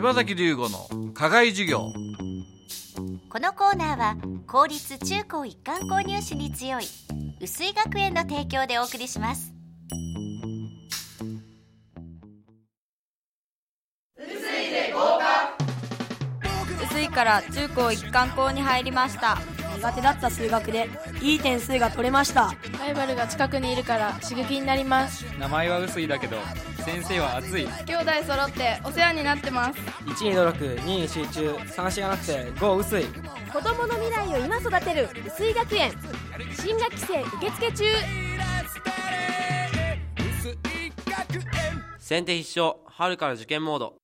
柴崎龍吾の課外授業。このコーナーは公立中高一貫購入士に強い薄井学園の提供でお送りします。薄井から中高一貫校に入りました。苦手だった数学でいい点数が取れました。ライバルが近くにいるから刺激になります。名前は薄井だけど先生は熱い。兄弟揃ってお世話になってます。1位努力、2位集中、3しがなくて5薄井。子供の未来を今育てる薄井学園、新学期生受付中。先手必勝、春から受験モード。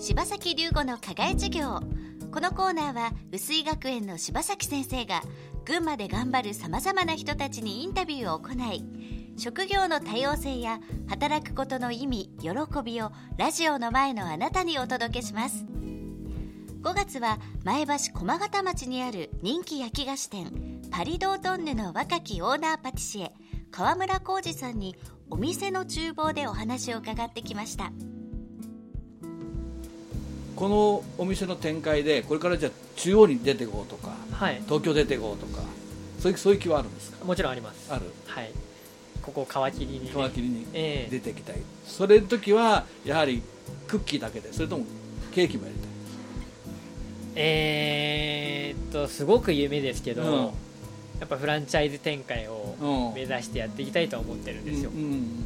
柴崎龍吾の課外授業。このコーナーは薄井学園の柴崎先生が群馬で頑張るさまざまな人たちにインタビューを行い、職業の多様性や働くことの意味、喜びをラジオの前のあなたにお届けします。5月は前橋駒形町にある人気焼き菓子店パリドートンヌの若きオーナーパティシエ川村浩二さんにお店の厨房でお話を伺ってきました。このお店の展開でこれからじゃあ中央に出ていこうとか、はい、東京出ていこうとかそういう気はあるんですか？もちろんあります。ある、はい、ここを皮切りに、ね、皮切りに出ていきたい、それの時はやはりクッキーだけで、それともケーキもやりたい？すごく夢ですけど、うん、やっぱフランチャイズ展開を目指してやっていきたいと思ってるんですよ、うんうんうん、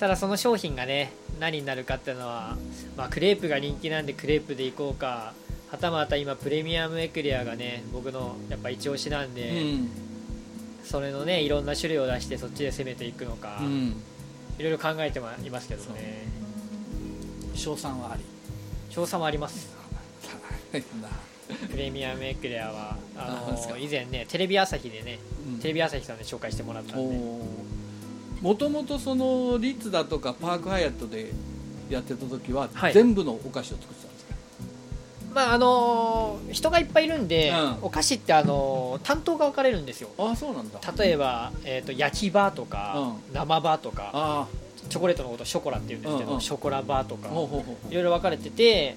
ただその商品がね何になるかっていうのは、まあ、クレープが人気なんでクレープでいこうか、はたまた今プレミアムエクレアがね僕のやっぱ一押しなんで、うん、それのねいろんな種類を出してそっちで攻めていくのか、うん、いろいろ考えてはいますけどね。賞賛はあり？賞賛はあります。プレミアムエクレアは以前ねテレビ朝日でね、うん、テレビ朝日さんで紹介してもらったんで、もともとそのリッツだとかパークハイアットでやってた時は全部のお菓子を作ってたんですか？はい、まあ人がいっぱいいるんで、うん、お菓子って担当が分かれるんですよ。あ、そうなんだ。例えば、焼きバーとか、うん、生バーとか、あー、チョコレートのことをショコラっていうんですけど、うんうん、ショコラバーとか、いろいろ分かれてて、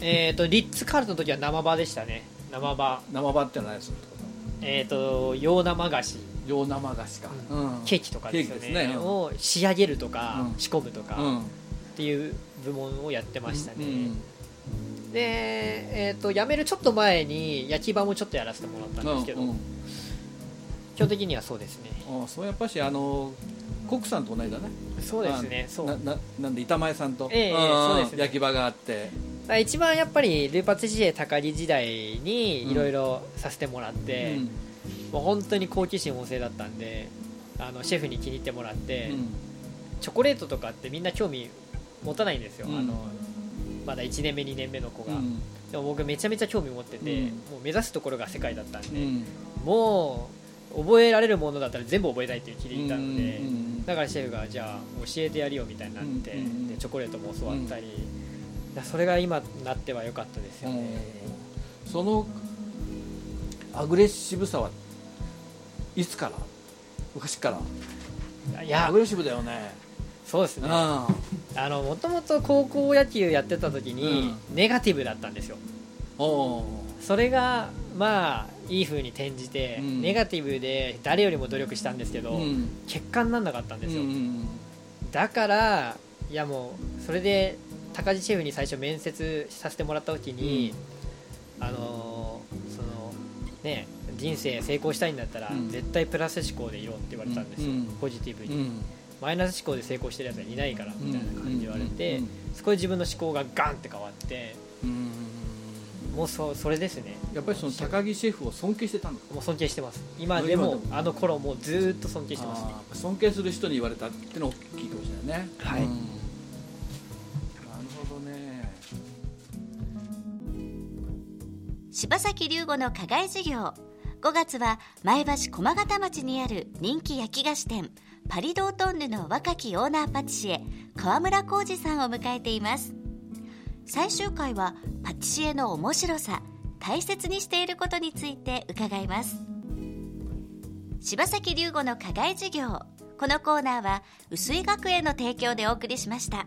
リッツカールトの時は生バーでしたね。生バー。生バーって何ですか？洋生菓子。洋生菓子か、うん、ケーキとかですよ ね、うん、を仕上げるとか、うん、仕込むとか、うん、っていう部門をやってましたね、うん、で、辞めるちょっと前に焼き場もちょっとやらせてもらったんですけど、うんうん、基本的にはそうですね。あ、そう、やっぱしコックさんと同じだね。そうですね。そう なんで板前さんと、そうですね、焼き場があって、一番やっぱりルーパティシエ高木時代にいろいろさせてもらって、うんうん、もう本当に好奇心旺盛だったんで、シェフに気に入ってもらって、うん、チョコレートとかってみんな興味持たないんですよ、うん、まだ1年目2年目の子が、うん、でも僕めちゃめちゃ興味持ってて、うん、もう目指すところが世界だったんで、うん、もう覚えられるものだったら全部覚えたいっていう気でいたので、うん、だからシェフがじゃあ教えてやるよみたいになって、うん、でチョコレートも教わったり、うん、それが今なっては良かったですよね、うん、そのアグレッシブさはいつから？昔から？いや、アグレッシブだよね。そうですね、うん、もともと高校野球やってた時にネガティブだったんですよ、うん、それがまあいい風に転じて、うん、ネガティブで誰よりも努力したんですけど、うん、結果にならなかったんですよ、うん、だからいやもうそれで高地シェフに最初面接させてもらった時に、うん、そのね人生成功したいんだったら絶対プラス思考でいろって言われたんですよ、うん、ポジティブに、うん、マイナス思考で成功してるやつはいないからみたいな感じで言われて、うん、そこで自分の思考がガンって変わって、うん、もう それですね。やっぱりその高木シェフを尊敬してたんですか？もう尊敬してます。今で もあの頃もうずっと尊敬してます、ね、尊敬する人に言われたっての大きいかもしれないね、はい、うん、なるほどね。柴崎龍吾の課外授業。5月は前橋駒形町にある人気焼き菓子店パリドートンヌの若きオーナーパティシエ川村浩二さんを迎えています。最終回はパティシエの面白さ、大切にしていることについて伺います。柴崎龍吾の課外授業。このコーナーは薄井学園の提供でお送りしました。